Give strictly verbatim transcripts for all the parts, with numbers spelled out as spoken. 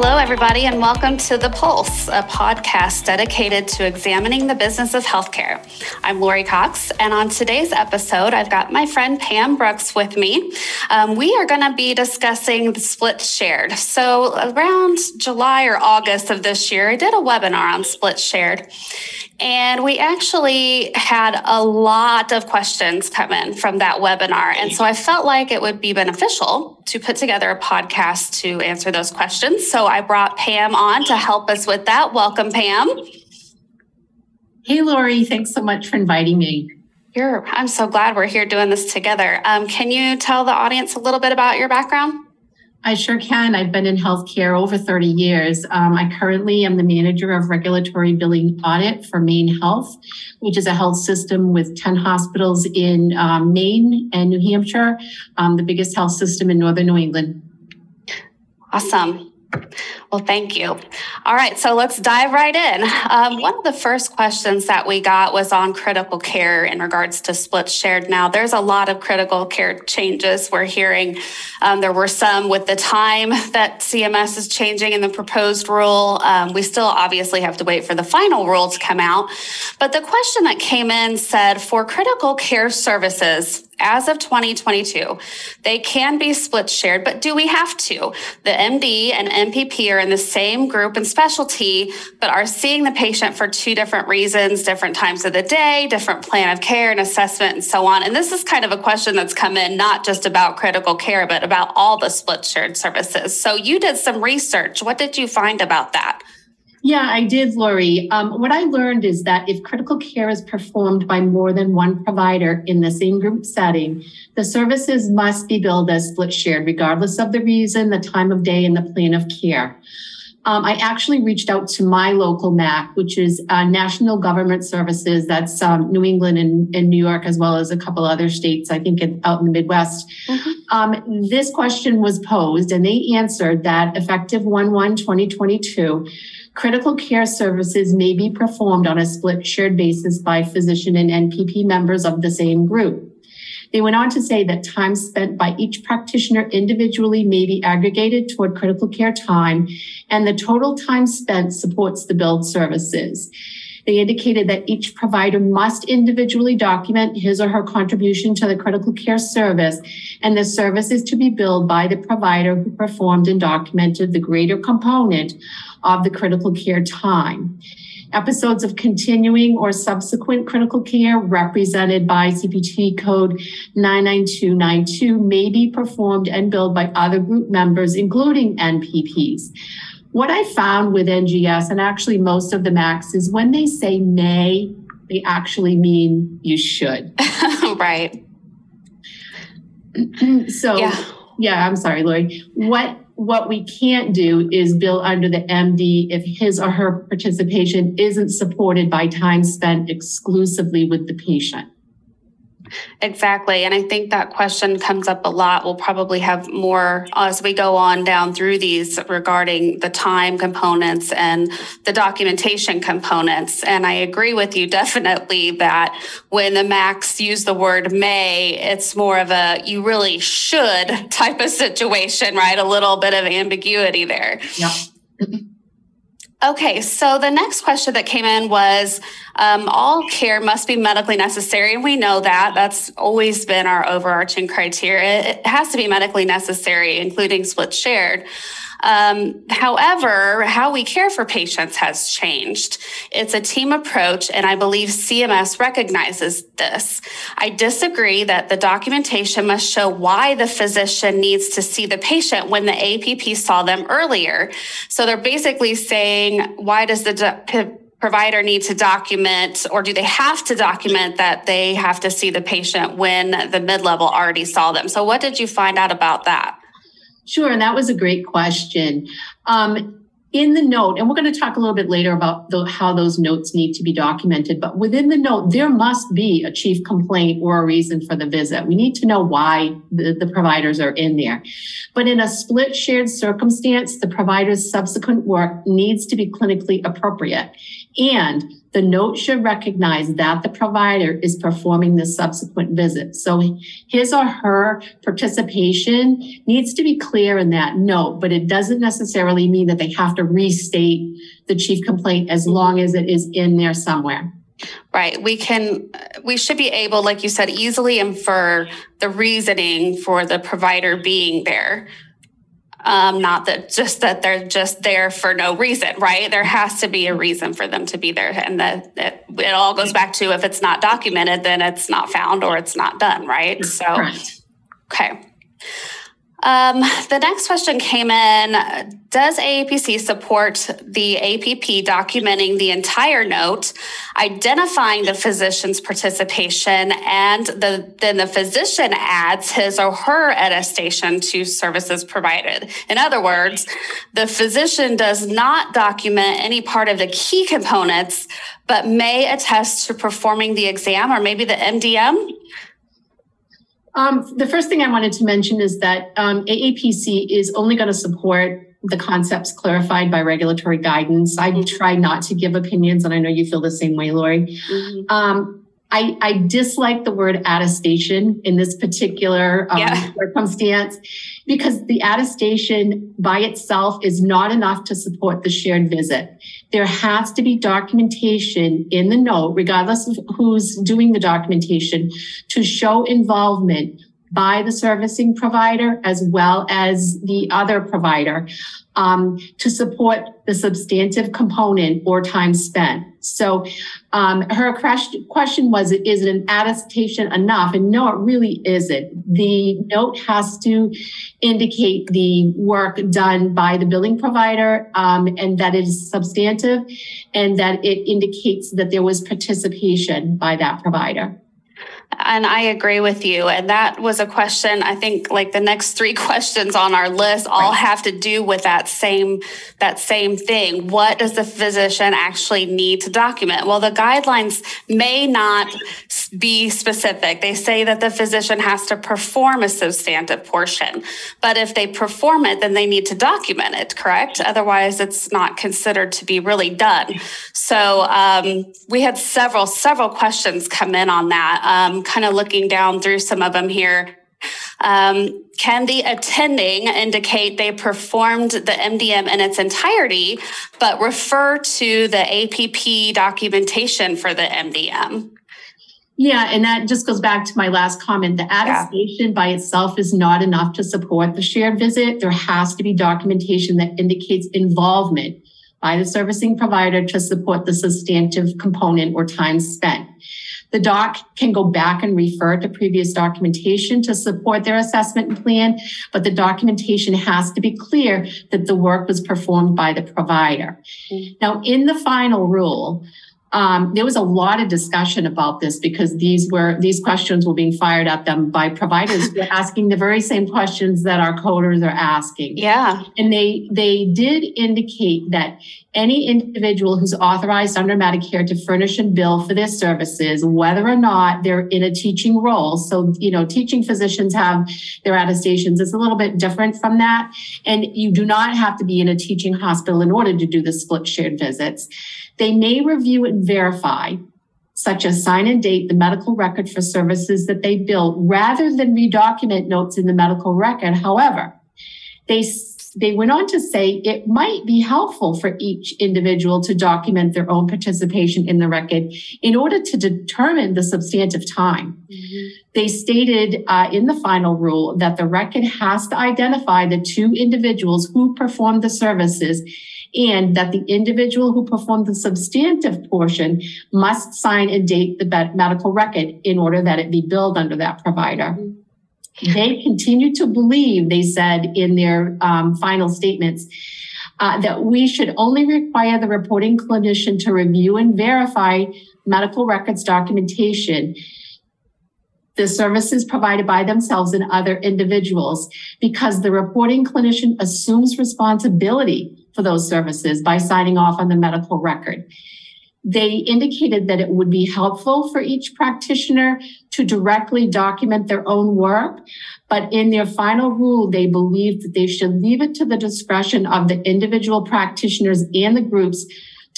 Hello, everybody, and welcome to The Pulse, a podcast dedicated to examining the business of healthcare. I'm Lori Cox, and on today's episode, I've got my friend Pam Brooks with me. Um, we are going to be discussing the split shared. So around July or August of this year, I did a webinar on split shared, and we actually had a lot of questions come in from that webinar. And so I felt like it would be beneficial to put together a podcast to answer those questions. So I brought Pam on to help us with that. Welcome, Pam. Hey, Lori. Thanks so much for inviting me. You're, I'm so glad we're here doing this together. Um, can you tell the audience a little bit about your background? I sure can. I've been in healthcare over thirty years. Um, I currently am the manager of regulatory billing audit for Maine Health, which is a health system with ten hospitals in um, Maine and New Hampshire, um, the biggest health system in northern New England. Awesome. Well, thank you. All right, so let's dive right in. Um, one of the first questions that we got was on critical care in regards to split shared. Now, there's a lot of critical care changes we're hearing. Um, there were some with the time that C M S is changing in the proposed rule. Um, we still obviously have to wait for the final rule to come out. But the question that came in said, for critical care services, as of twenty twenty-two, they can be split shared, but do we have to? The M D and M P P are in the same group and specialty, but are seeing the patient for two different reasons, different times of the day, different plan of care and assessment and so on. And this is kind of a question that's come in, not just about critical care, but about all the split shared services. So you did some research. What did you find about that? Yeah, I did, Lori. Um, what I learned is that if critical care is performed by more than one provider in the same group setting, the services must be billed as split shared, regardless of the reason, the time of day, and the plan of care. Um, I actually reached out to my local M A C, which is uh, National Government Services. That's um, New England and, and New York, as well as a couple other states, I think in, out in the Midwest. Mm-hmm. Um, this question was posed, and they answered that effective one one twenty twenty-two, critical care services may be performed on a split shared basis by physician and N P P members of the same group. They went on to say that time spent by each practitioner individually may be aggregated toward critical care time, and the total time spent supports the billed services. They indicated that each provider must individually document his or her contribution to the critical care service, and the service is to be billed by the provider who performed and documented the greater component of the critical care time. Episodes of continuing or subsequent critical care represented by C P T code nine nine two nine two may be performed and billed by other group members, including N P Ps. What I found with N G S, and actually most of the M A Cs, is when they say may, they actually mean you should. Right. So, yeah. yeah, I'm sorry, Lori. What What we can't do is bill under the M D if his or her participation isn't supported by time spent exclusively with the patient. Exactly. And I think that question comes up a lot. We'll probably have more as we go on down through these regarding the time components and the documentation components. And I agree with you definitely that when the M A Cs use the word may, it's more of a you really should type of situation, right? A little bit of ambiguity there. Yeah. Okay, so the next question that came in was, um, all care must be medically necessary. And we know that. That's always been our overarching criteria. It has to be medically necessary, including split shared. Um, however, how we care for patients has changed. It's a team approach, and I believe C M S recognizes this. I disagree that the documentation must show why the physician needs to see the patient when the A P P saw them earlier. So they're basically saying, why does the do- provider need to document, or do they have to document that they have to see the patient when the mid-level already saw them? So what did you find out about that? Sure, and that was a great question. Um, in the note, and we're going to talk a little bit later about the, how those notes need to be documented, but within the note, there must be a chief complaint or a reason for the visit. We need to know why the, the providers are in there. But in a split shared circumstance, the provider's subsequent work needs to be clinically appropriate And the note should recognize that the provider is performing the subsequent visit. So his or her participation needs to be clear in that note, but it doesn't necessarily mean that they have to restate the chief complaint as long as it is in there somewhere. Right. We can, we should be able, like you said, easily infer the reasoning for the provider being there. Um, not that just that they're just there for no reason, right? There has to be a reason for them to be there. And that it, it all goes back to, if it's not documented, then it's not found or it's not done, right? So, correct. Okay. Um, the next question came in. Does A A P C support the A P P documenting the entire note, identifying the physician's participation, and the, then the physician adds his or her attestation to services provided? In other words, the physician does not document any part of the key components, but may attest to performing the exam or maybe the M D M? Um, the first thing I wanted to mention is that um, A A P C is only going to support the concepts clarified by regulatory guidance. I mm-hmm. try not to give opinions, and I know you feel the same way, Lori. Mm-hmm. Um, I, I dislike the word attestation in this particular um, yeah. circumstance, because the attestation by itself is not enough to support the shared visit. There has to be documentation in the note, regardless of who's doing the documentation, to show involvement by the servicing provider as well as the other provider um, to support the substantive component or time spent. So um, her question was, is it an attestation enough? And no, it really isn't. The note has to indicate the work done by the billing provider um, and that it is substantive and that it indicates that there was participation by that provider. And I agree with you. And that was a question, I think, like the next three questions on our list all right. have to do with that same that same thing. What does the physician actually need to document? Well, the guidelines may not be specific. They say that the physician has to perform a substantive portion. But if they perform it, then they need to document it, correct? Otherwise, it's not considered to be really done. So um, we had several, several questions come in on that. Um, kind of looking down through some of them here. Um, can the attending indicate they performed the M D M in its entirety, but refer to the A P P documentation for the M D M? Yeah, and that just goes back to my last comment. The attestation yeah. by itself is not enough to support the shared visit. There has to be documentation that indicates involvement by the servicing provider to support the substantive component or time spent. The doc can go back and refer to previous documentation to support their assessment plan, but the documentation has to be clear that the work was performed by the provider. Mm-hmm. Now, in the final rule, um, there was a lot of discussion about this because these were these questions were being fired at them by providers who are asking the very same questions that our coders are asking. Yeah. And they they did indicate that any individual who's authorized under Medicare to furnish and bill for their services, whether or not they're in a teaching role. So, you know, teaching physicians have their attestations. It's a little bit different from that. And you do not have to be in a teaching hospital in order to do the split shared visits. They may review and verify, such as sign and date, the medical record for services that they bill, rather than redocument notes in the medical record. However, they They went on to say it might be helpful for each individual to document their own participation in the record in order to determine the substantive time. Mm-hmm. They stated uh, in the final rule that the record has to identify the two individuals who performed the services and that the individual who performed the substantive portion must sign and date the medical record in order that it be billed under that provider. Mm-hmm. They continue to believe, they said in their um, final statements, uh, that we should only require the reporting clinician to review and verify medical records documentation, the services provided by themselves and other individuals, because the reporting clinician assumes responsibility for those services by signing off on the medical record. They indicated that it would be helpful for each practitioner to directly document their own work, but in their final rule, they believed that they should leave it to the discretion of the individual practitioners and the groups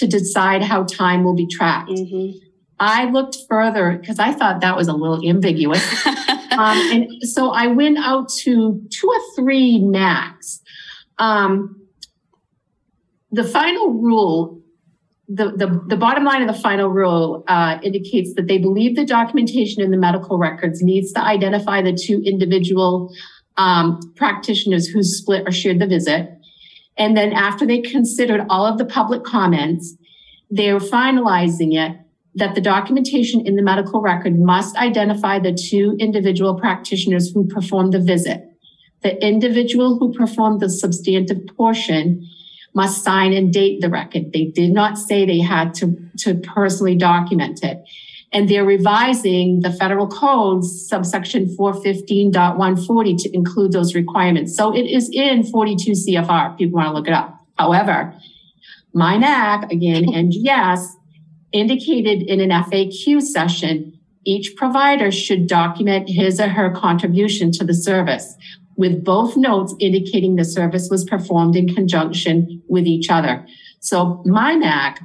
to decide how time will be tracked. Mm-hmm. I looked further because I thought that was a little ambiguous. um, and so I went out to two or three M A Cs. Um, the final rule, the, the, the bottom line of the final rule uh, indicates that they believe the documentation in the medical records needs to identify the two individual um, practitioners who split or shared the visit. And then after they considered all of the public comments, they were finalizing it, that the documentation in the medical record must identify the two individual practitioners who performed the visit. The individual who performed the substantive portion must sign and date the record. They did not say they had to, to personally document it. And they're revising the federal code's subsection four fifteen point one forty to include those requirements. So it is in forty-two C F R if people want to look it up. However, my M A C, again, N G S, indicated in an F A Q session, each provider should document his or her contribution to the service, with both notes indicating the service was performed in conjunction with each other. So my M A C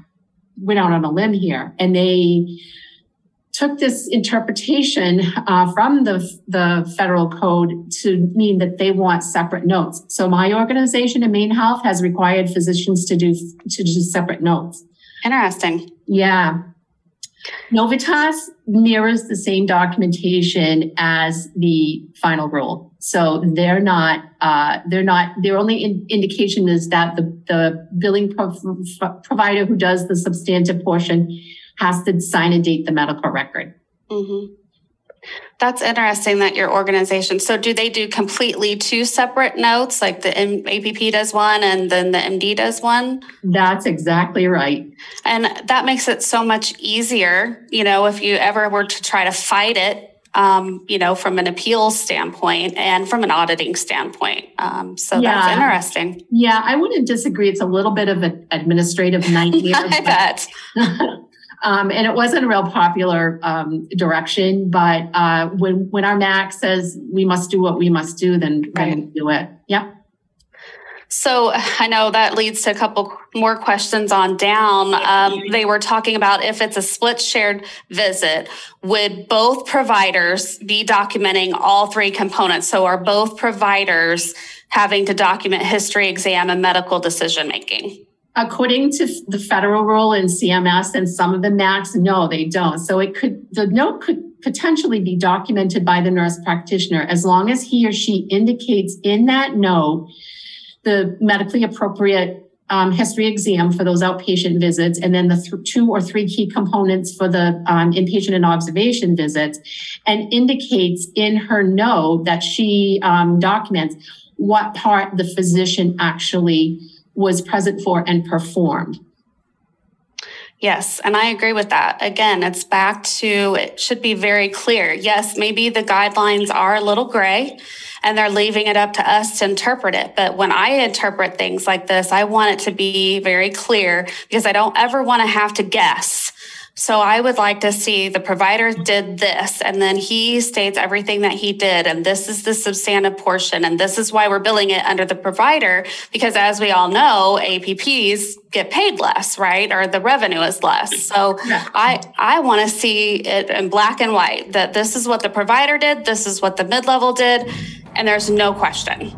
went out on a limb here, and they took this interpretation uh, from the, the federal code to mean that they want separate notes. So my organization in Maine Health has required physicians to do, to do separate notes. Interesting. Yeah. Novitas mirrors the same documentation as the final rule. So they're not, uh, they're not, their only in- indication is that the, the billing pro- pro- provider who does the substantive portion has to sign and date the medical record. Mm-hmm. That's interesting that your organization, so do they do completely two separate notes, like the A P P does one and then the M D does one? That's exactly right. And that makes it so much easier, you know, if you ever were to try to fight it, um, you know, from an appeals standpoint and from an auditing standpoint. Um, so yeah. That's interesting. Yeah, I wouldn't disagree. It's a little bit of an administrative nightmare. I bet. Um, and it wasn't a real popular um, direction, but uh, when when our M A C says we must do what we must do, then, right. then we do it. Yeah. So I know that leads to a couple more questions on down. Um, they were talking about if it's a split shared visit, would both providers be documenting all three components? So are both providers having to document history, exam, and medical decision making? According to the federal rule in C M S and some of the M A Cs, no, they don't. So it could, the note could potentially be documented by the nurse practitioner as long as he or she indicates in that note the medically appropriate um, history exam for those outpatient visits, and then the th- two or three key components for the um, inpatient and observation visits, and indicates in her note that she um, documents what part the physician actually was present for and performed. Yes, and I agree with that. Again, it's back to, it should be very clear. Yes, maybe the guidelines are a little gray and they're leaving it up to us to interpret it. But when I interpret things like this, I want it to be very clear because I don't ever want to have to guess. So I would like to see the provider did this, and then he states everything that he did, and this is the substantive portion, and this is why we're billing it under the provider, because as we all know, A P Ps get paid less, right? Or the revenue is less. So yeah. I, I want to see it in black and white, that this is what the provider did, this is what the mid-level did, and there's no question.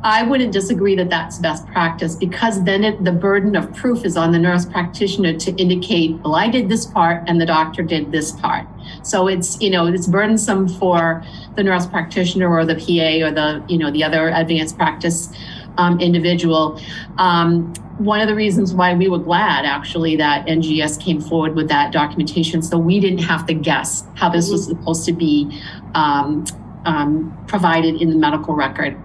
I wouldn't disagree that that's best practice, because then it, the burden of proof is on the nurse practitioner to indicate, well, I did this part and the doctor did this part. So it's, you know, it's burdensome for the nurse practitioner or the P A or the, you know, the other advanced practice um, individual. Um, one of the reasons why we were glad actually that N G S came forward with that documentation, so we didn't have to guess how this was supposed to be um, um, provided in the medical record.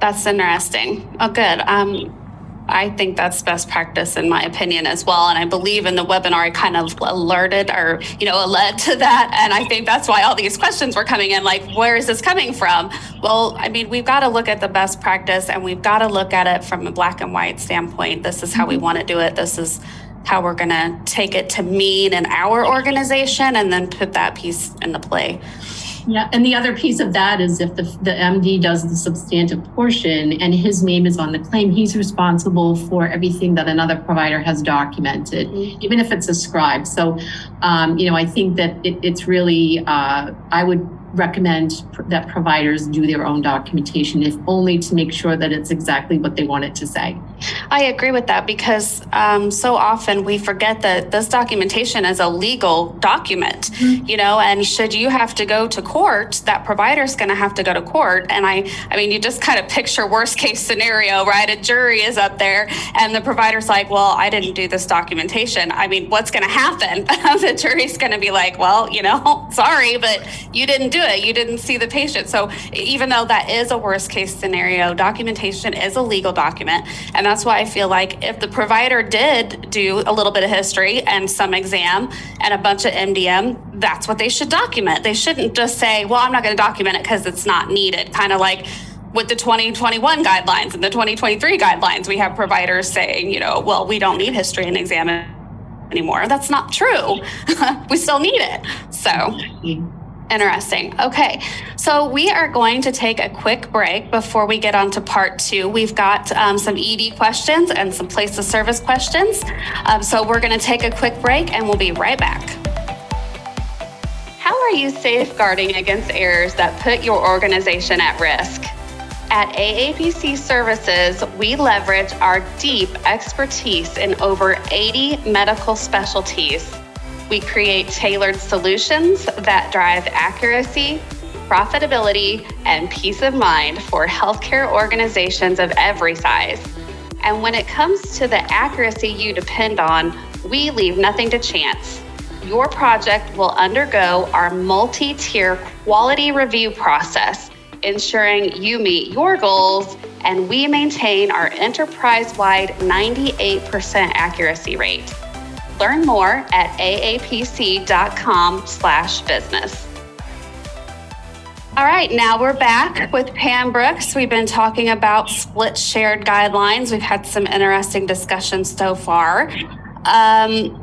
That's interesting. Oh, good. Um, I think that's best practice in my opinion as well. And I believe in the webinar, I kind of alerted or, you know, led to that. And I think that's why all these questions were coming in, like, where is this coming from? Well, I mean, we've got to look at the best practice and we've got to look at it from a black and white standpoint. This is how we want to do it. This is how we're going to take it to mean in our organization and then put that piece into play. Yeah, and the other piece of that is if the, the M D does the substantive portion and his name is on the claim, he's responsible for everything that another provider has documented, mm-hmm. even if it's a scribe. So, um, you know, I think that it, it's really, uh, I would recommend pr- that providers do their own documentation, if only to make sure that it's exactly what they want it to say. I agree with that, because um, so often we forget that this documentation is a legal document, mm-hmm. you know, and should you have to go to court, that provider's going to have to go to court. And I, I mean, you just kind of picture worst case scenario, right? A jury is up there and the provider's like, well, I didn't do this documentation. I mean, what's going to happen? The jury's going to be like, well, you know, sorry, but you didn't do it. You didn't see the patient. So even though that is a worst case scenario, documentation is a legal document. And that's why I feel like if the provider did do a little bit of history and some exam and a bunch of M D M, that's what they should document. They shouldn't just say, well, I'm not going to document it because it's not needed. Kind of like with the twenty twenty-one guidelines and the twenty twenty-three guidelines, we have providers saying, you know, well, we don't need history and exam anymore. That's not true. We still need it. So. Interesting. Okay, so we are going to take a quick break before we get on to part two. We've got um, some E D questions and some place of service questions. Um, so we're going to take a quick break and we'll be right back. How are you safeguarding against errors that put your organization at risk? At A A P C Services, we leverage our deep expertise in over eighty medical specialties. We create tailored solutions that drive accuracy, profitability, and peace of mind for healthcare organizations of every size. And when it comes to the accuracy you depend on, we leave nothing to chance. Your project will undergo our multi-tier quality review process, ensuring you meet your goals, and we maintain our enterprise-wide ninety-eight percent accuracy rate. Learn more at A A P C dot com slash business. All right, now we're back with Pam Brooks. We've been talking about split shared guidelines. We've had some interesting discussions so far. Um,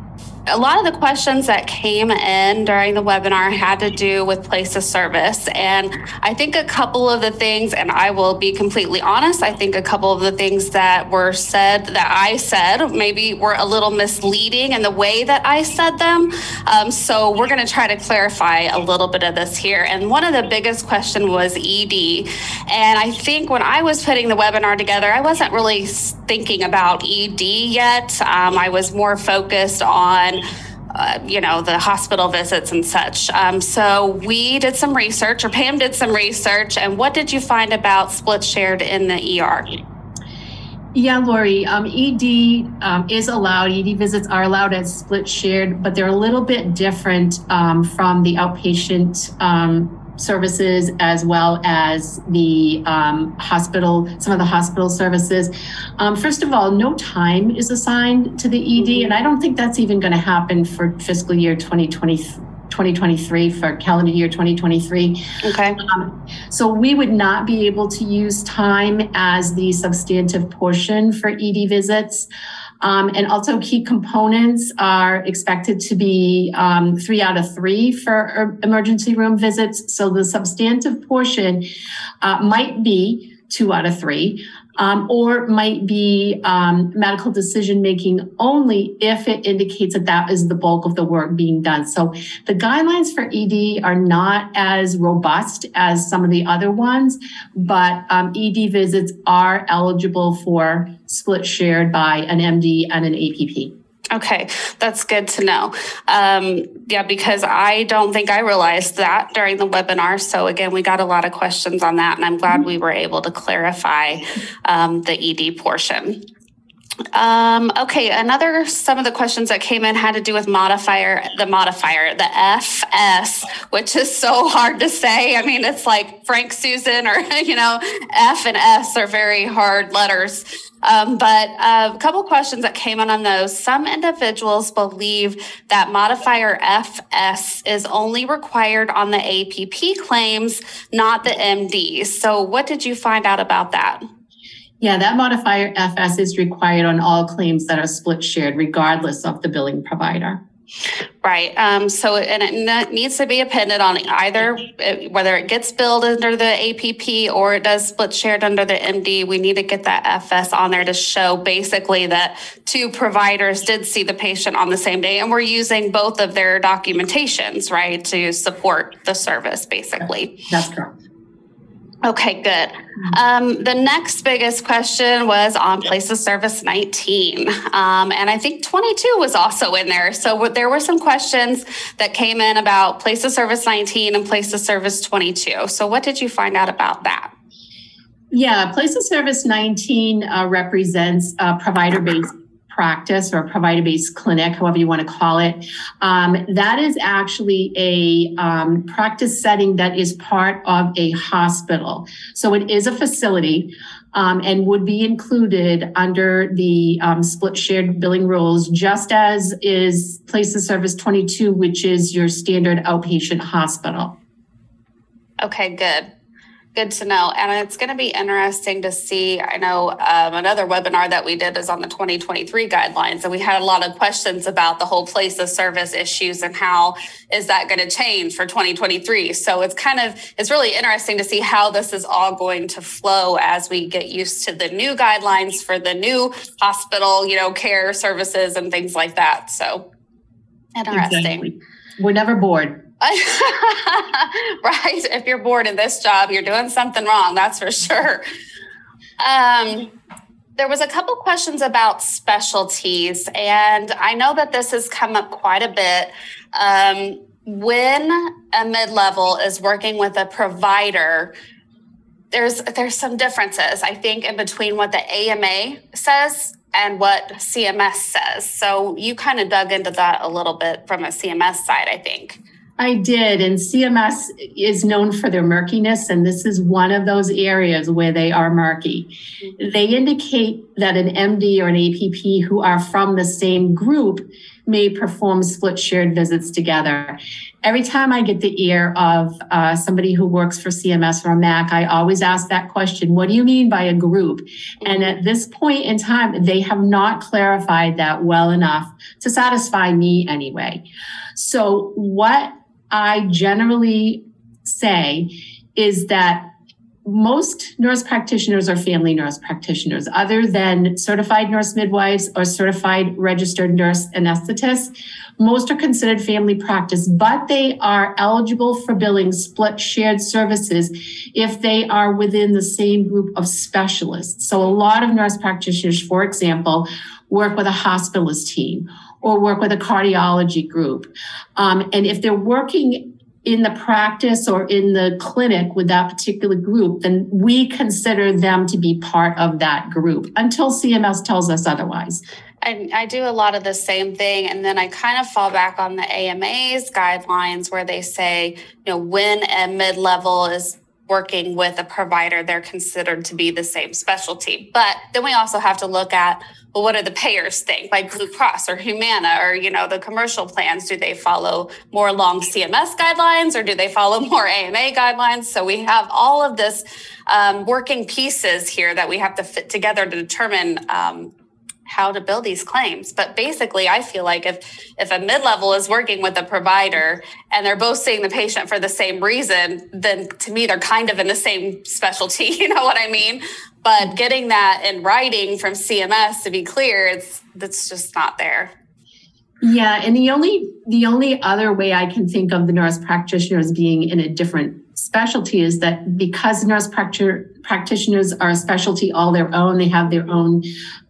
a lot of the questions that came in during the webinar had to do with place of service. And I think a couple of the things, and I will be completely honest, I think a couple of the things that were said that I said maybe were a little misleading in the way that I said them. Um, so we're going to try to clarify a little bit of this here. And one of the biggest question was E D. And I think when I was putting the webinar together, I wasn't really thinking about E D yet. Um, I was more focused on Uh, you know, the hospital visits and such. Um, so we did some research, or Pam did some research, and what did you find about split shared in the E R? Yeah, Lori, um, E D um, is allowed, E D visits are allowed as split shared, but they're a little bit different um, from the outpatient um, services as well as the um, hospital, some of the hospital services. Um, first of all, no time is assigned to the E D, mm-hmm. and I don't think that's even going to happen for fiscal year twenty twenty-three, for calendar year twenty twenty-three. Okay. Um, so we would not be able to use time as the substantive portion for E D visits. Um, and also key components are expected to be um, three out of three for emergency room visits. So the substantive portion uh, might be two out of three, um, or might be um, medical decision-making only if it indicates that that is the bulk of the work being done. So the guidelines for E D are not as robust as some of the other ones, but um, E D visits are eligible for split shared by an M D and an A P P. Okay, that's good to know. Um, yeah, because I don't think I realized that during the webinar. So again, we got a lot of questions on that, and I'm glad we were able to clarify um, the E D portion. Um, okay, another, some of the questions that came in had to do with modifier, the modifier, the F S, which is so hard to say. I mean, it's like Frank, Susan, or, you know, F and S are very hard letters. Um, but uh, a couple questions that came in on those. Some individuals believe that modifier F S is only required on the A P P claims, not the M Ds. So what did you find out about that? Yeah, that modifier F S is required on all claims that are split shared, regardless of the billing provider. Right. Um, so, and it needs to be appended on either, whether it gets billed under the A P P or it does split shared under the M D, we need to get that F S on there to show basically that two providers did see the patient on the same day and we're using both of their documentations, right, to support the service, basically. That's correct. Okay, good. Um, the next biggest question was on place of service nineteen. Um, and I think twenty-two was also in there. So w- there were some questions that came in about place of service nineteen and place of service twenty-two. So what did you find out about that? Yeah, place of service nineteen uh, represents a provider-based practice or provider-based clinic, however you want to call it. Um, that is actually a um, practice setting that is part of a hospital. So it is a facility um, and would be included under the um, split shared billing rules, just as is place of service twenty-two, which is your standard outpatient hospital. Okay, good. Good to know. And it's going to be interesting to see. I know um, another webinar that we did is on the twenty twenty-three guidelines. And we had a lot of questions about the whole place of service issues and how is that going to change for twenty twenty-three. So it's kind of, it's really interesting to see how this is all going to flow as we get used to the new guidelines for the new hospital, you know, care services and things like that. So interesting. Exactly. We're never bored. Right. If you're bored in this job, you're doing something wrong. That's for sure. Um, there was a couple questions about specialties, and I know that this has come up quite a bit. Um, when a mid-level is working with a provider, there's there's some differences, I think, in between what the A M A says and what C M S says. So you kind of dug into that a little bit from a C M S side, I think. I did, and C M S is known for their murkiness, and this is one of those areas where they are murky. They indicate that an M D or an A P P who are from the same group may perform split shared visits together. Every time I get the ear of uh, somebody who works for C M S or M A C, I always ask that question, what do you mean by a group? And at this point in time, they have not clarified that well enough to satisfy me anyway. So what I generally say is that most nurse practitioners are family nurse practitioners, other than certified nurse midwives or certified registered nurse anesthetists. Most are considered family practice, but they are eligible for billing split shared services if they are within the same group of specialists. So a lot of nurse practitioners, for example, work with a hospitalist team or work with a cardiology group. Um, and if they're working in the practice or in the clinic with that particular group, then we consider them to be part of that group until C M S tells us otherwise. And I do a lot of the same thing. And then I kind of fall back on the A M A's guidelines where they say, you know, when a mid-level is working with a provider, they're considered to be the same specialty. But then we also have to look at, well, what do the payers think, like Blue Cross or Humana or, you know, the commercial plans? Do they follow more along C M S guidelines or do they follow more A M A guidelines? So we have all of this um, working pieces here that we have to fit together to determine um, how to build these claims. But basically, I feel like if if a mid-level is working with a provider and they're both seeing the patient for the same reason, then to me, they're kind of in the same specialty. You know what I mean? But getting that in writing from C M S to be clear, it's that's just not there. Yeah, and the only the only other way I can think of the nurse practitioners being in a different specialty is that because nurse practi- practitioners are a specialty all their own, they have their own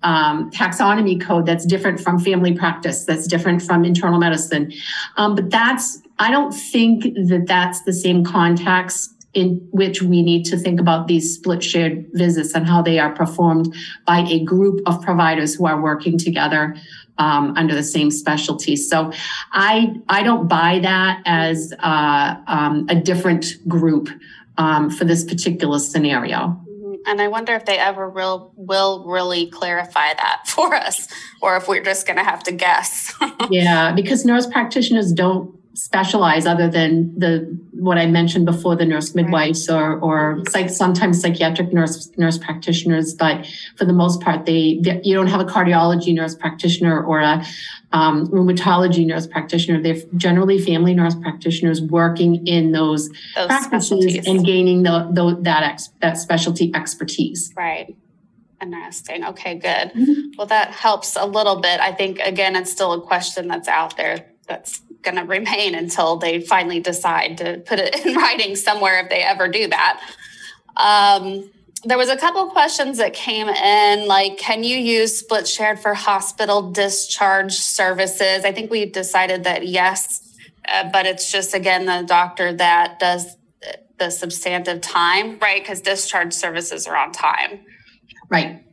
um, taxonomy code that's different from family practice, that's different from internal medicine. Um, but that's I don't think that that's the same context in which we need to think about these split shared visits and how they are performed by a group of providers who are working together um, under the same specialty. So I I don't buy that as uh, um, a different group um, for this particular scenario. And I wonder if they ever will, will really clarify that for us, or if we're just going to have to guess. Yeah, because nurse practitioners don't specialize other than the what I mentioned before, the nurse midwives or or psych, sometimes psychiatric nurse nurse practitioners, but for the most part, they, they you don't have a cardiology nurse practitioner or a um, rheumatology nurse practitioner. They're generally family nurse practitioners working in those, those practices and gaining the, the that ex, that specialty expertise. Right. Interesting. Okay, good. Mm-hmm. Well, that helps a little bit. I think again, it's still a question that's out there that's going to remain until they finally decide to put it in writing somewhere, if they ever do that. Um, there was a couple of questions that came in, like, can you use split shared for hospital discharge services? I think we decided that yes, uh, but it's just, again, the doctor that does the substantive time, right? Because discharge services are on time. Right.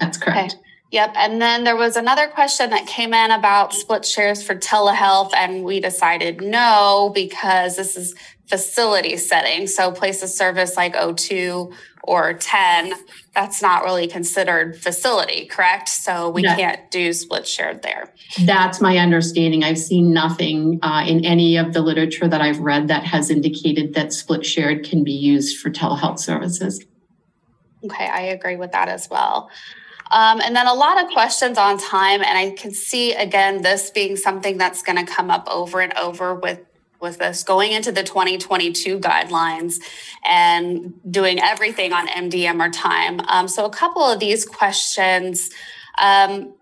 That's correct. Okay. Yep. And then there was another question that came in about split shares for telehealth, and we decided no, because this is facility setting. So place of service like O two or ten, that's not really considered facility, correct? So we no. can't do split shared there. That's my understanding. I've seen nothing uh, in any of the literature that I've read that has indicated that split shared can be used for telehealth services. Okay. I agree with that as well. Um, and then a lot of questions on time, and I can see, again, this being something that's going to come up over and over with, with us going into the twenty twenty-two guidelines and doing everything on M D M or time. Um, so a couple of these questions, um,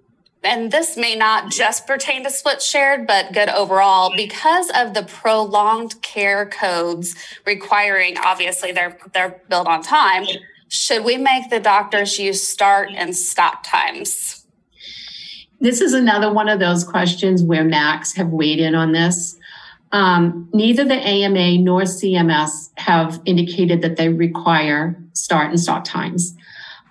and this may not just pertain to split shared, but good overall, because of the prolonged care codes requiring, obviously, they're, they're built on time. Should we make the doctors use start and stop times? This is another one of those questions where M A Cs have weighed in on this. Um, neither the A M A nor C M S have indicated that they require start and stop times.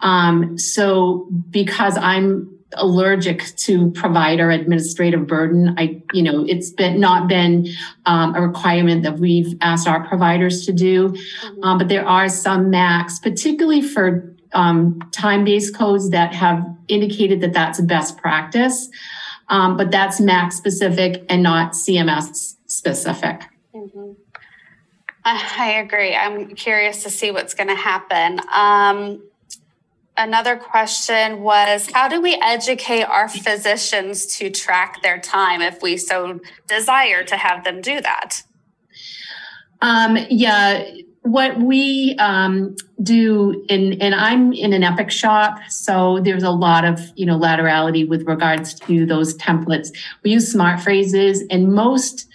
Um, so because I'm allergic to provider administrative burden, I, you know, it's been not been um, a requirement that we've asked our providers to do. Mm-hmm. Um, but there are some M A Cs, particularly for um, time-based codes, that have indicated that that's a best practice. Um, but that's M A C specific and not C M S specific. Mm-hmm. I agree. I'm curious to see what's going to happen. Um, Another question was, how do we educate our physicians to track their time if we so desire to have them do that? Um, yeah, what we um, do, in, and I'm in an Epic shop, so there's a lot of, you know, laterality with regards to those templates. We use smart phrases, and most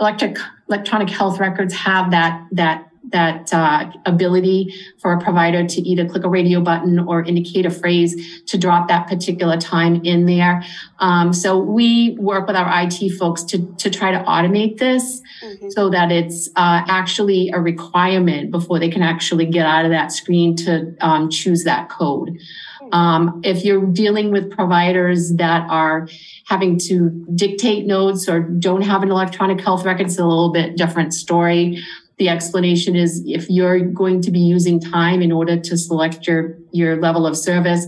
electric, electronic health records have that that. that uh, ability for a provider to either click a radio button or indicate a phrase to drop that particular time in there. Um, so we work with our I T folks to, to try to automate this mm-hmm. so that it's uh, actually a requirement before they can actually get out of that screen to um, choose that code. Um, if you're dealing with providers that are having to dictate notes or don't have an electronic health record, it's a little bit different story. The explanation is, if you're going to be using time in order to select your, your level of service,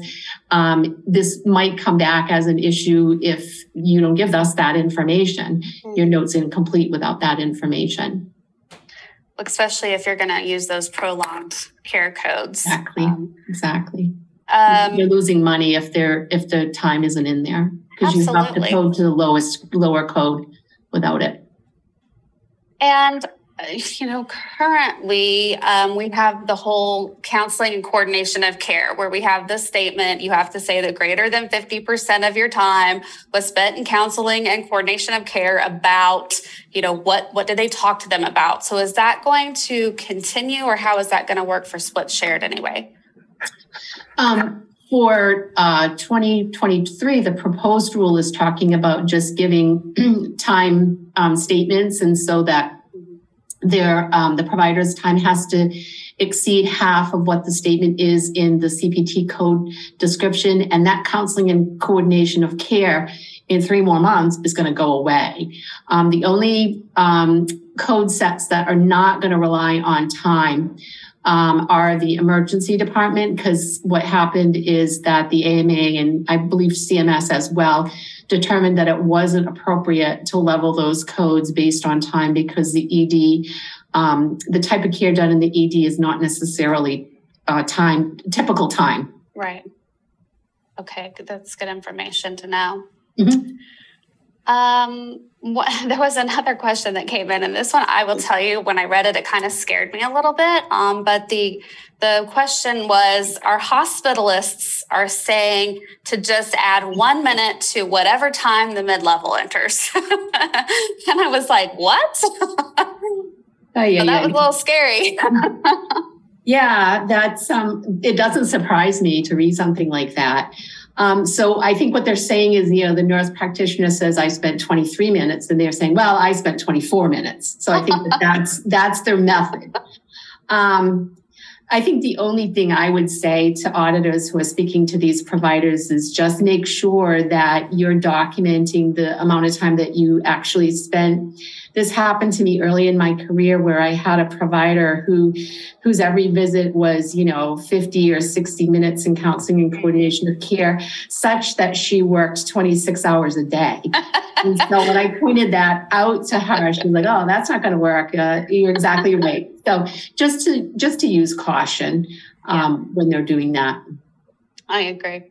um, this might come back as an issue if you don't give us that information. Mm-hmm. Your note's incomplete without that information. Especially if you're going to use those prolonged care codes. Exactly. Um, exactly. Um, you're losing money if they're if the time isn't in there, because you have to code to the lowest lower code without it. And. You know, currently um, we have the whole counseling and coordination of care, where we have this statement, you have to say that greater than fifty percent of your time was spent in counseling and coordination of care about, you know, what, what did they talk to them about? So is that going to continue, or how is that going to work for split shared anyway? Um, For uh, twenty twenty-three, the proposed rule is talking about just giving time um, statements, and so that Their, um, the provider's time has to exceed half of what the statement is in the C P T code description, and that counseling and coordination of care in three more months is going to go away. Um, the only um, code sets that are not going to rely on time um, are the emergency department, because what happened is that the A M A and I believe C M S as well determined that it wasn't appropriate to level those codes based on time because the E D, um, the type of care done in the E D is not necessarily uh, time, typical time. Right. Okay, that's good information to know. Mm-hmm. Um, what, there was another question that came in, and this one, I will tell you, when I read it, it kind of scared me a little bit. Um, but the the question was, our hospitalists are saying to just add one minute to whatever time the mid-level enters. And I was like, what? Oh, yeah, so that yeah, was yeah. a little scary. Yeah, that's, um, it doesn't surprise me to read something like that. Um, so I think what they're saying is, you know, the nurse practitioner says, I spent twenty-three minutes, and they're saying, well, I spent twenty-four minutes. So I think that that's, that's their method. Um, I think the only thing I would say to auditors who are speaking to these providers is just make sure that you're documenting the amount of time that you actually spent. This happened to me early in my career where I had a provider who, whose every visit was, you know, fifty or sixty minutes in counseling and coordination of care, such that she worked twenty-six hours a day. And so when I pointed that out to her, she was like, oh, that's not going to work. Uh, you're exactly right. So just to, just to use caution um, yeah. when they're doing that. I agree.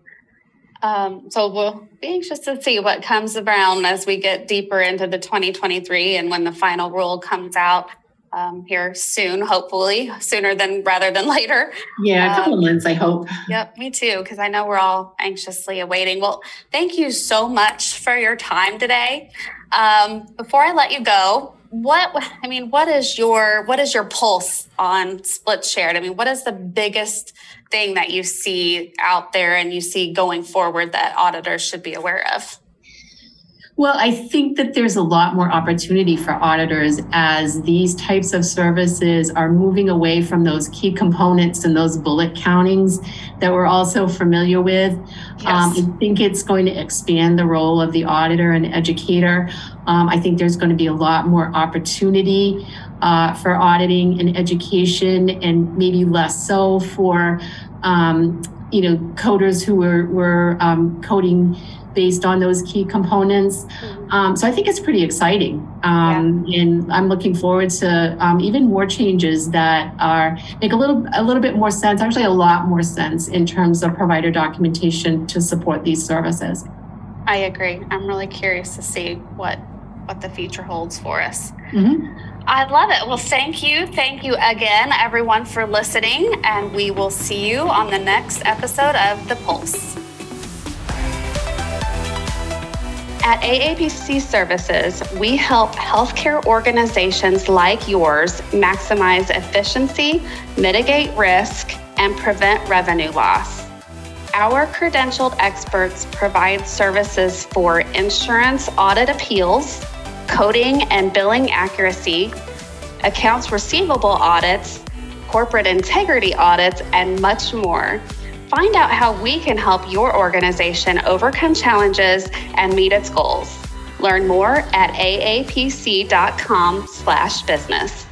Um, so we'll be anxious to see what comes around as we get deeper into the twenty twenty-three and when the final rule comes out um, here soon, hopefully sooner than rather than later. Yeah, a couple um, of months, I hope. Yep, me too, because I know we're all anxiously awaiting. Well, thank you so much for your time today. Um, before I let you go, what I mean, what is your what is your pulse on split shared? I mean, what is the biggest thing that you see out there and you see going forward that auditors should be aware of? Well, I think that there's a lot more opportunity for auditors as these types of services are moving away from those key components and those bullet countings that we're also familiar with. Yes. Um, I think it's going to expand the role of the auditor and educator. Um, I think there's going to be a lot more opportunity uh, for auditing and education, and maybe less so for, um, you know, coders who were, were um, coding based on those key components. Um, so I think it's pretty exciting. Um, yeah. And I'm looking forward to um, even more changes that are make a little a little bit more sense, actually a lot more sense in terms of provider documentation to support these services. I agree. I'm really curious to see what, what the future holds for us. Mm-hmm. I love it. Well, thank you. Thank you again, everyone, for listening. And we will see you on the next episode of The Pulse. At A A P C Services, we help healthcare organizations like yours maximize efficiency, mitigate risk, and prevent revenue loss. Our credentialed experts provide services for insurance audit appeals, coding and billing accuracy, accounts receivable audits, corporate integrity audits, and much more. Find out how we can help your organization overcome challenges and meet its goals. Learn more at A A P C dot com slash business.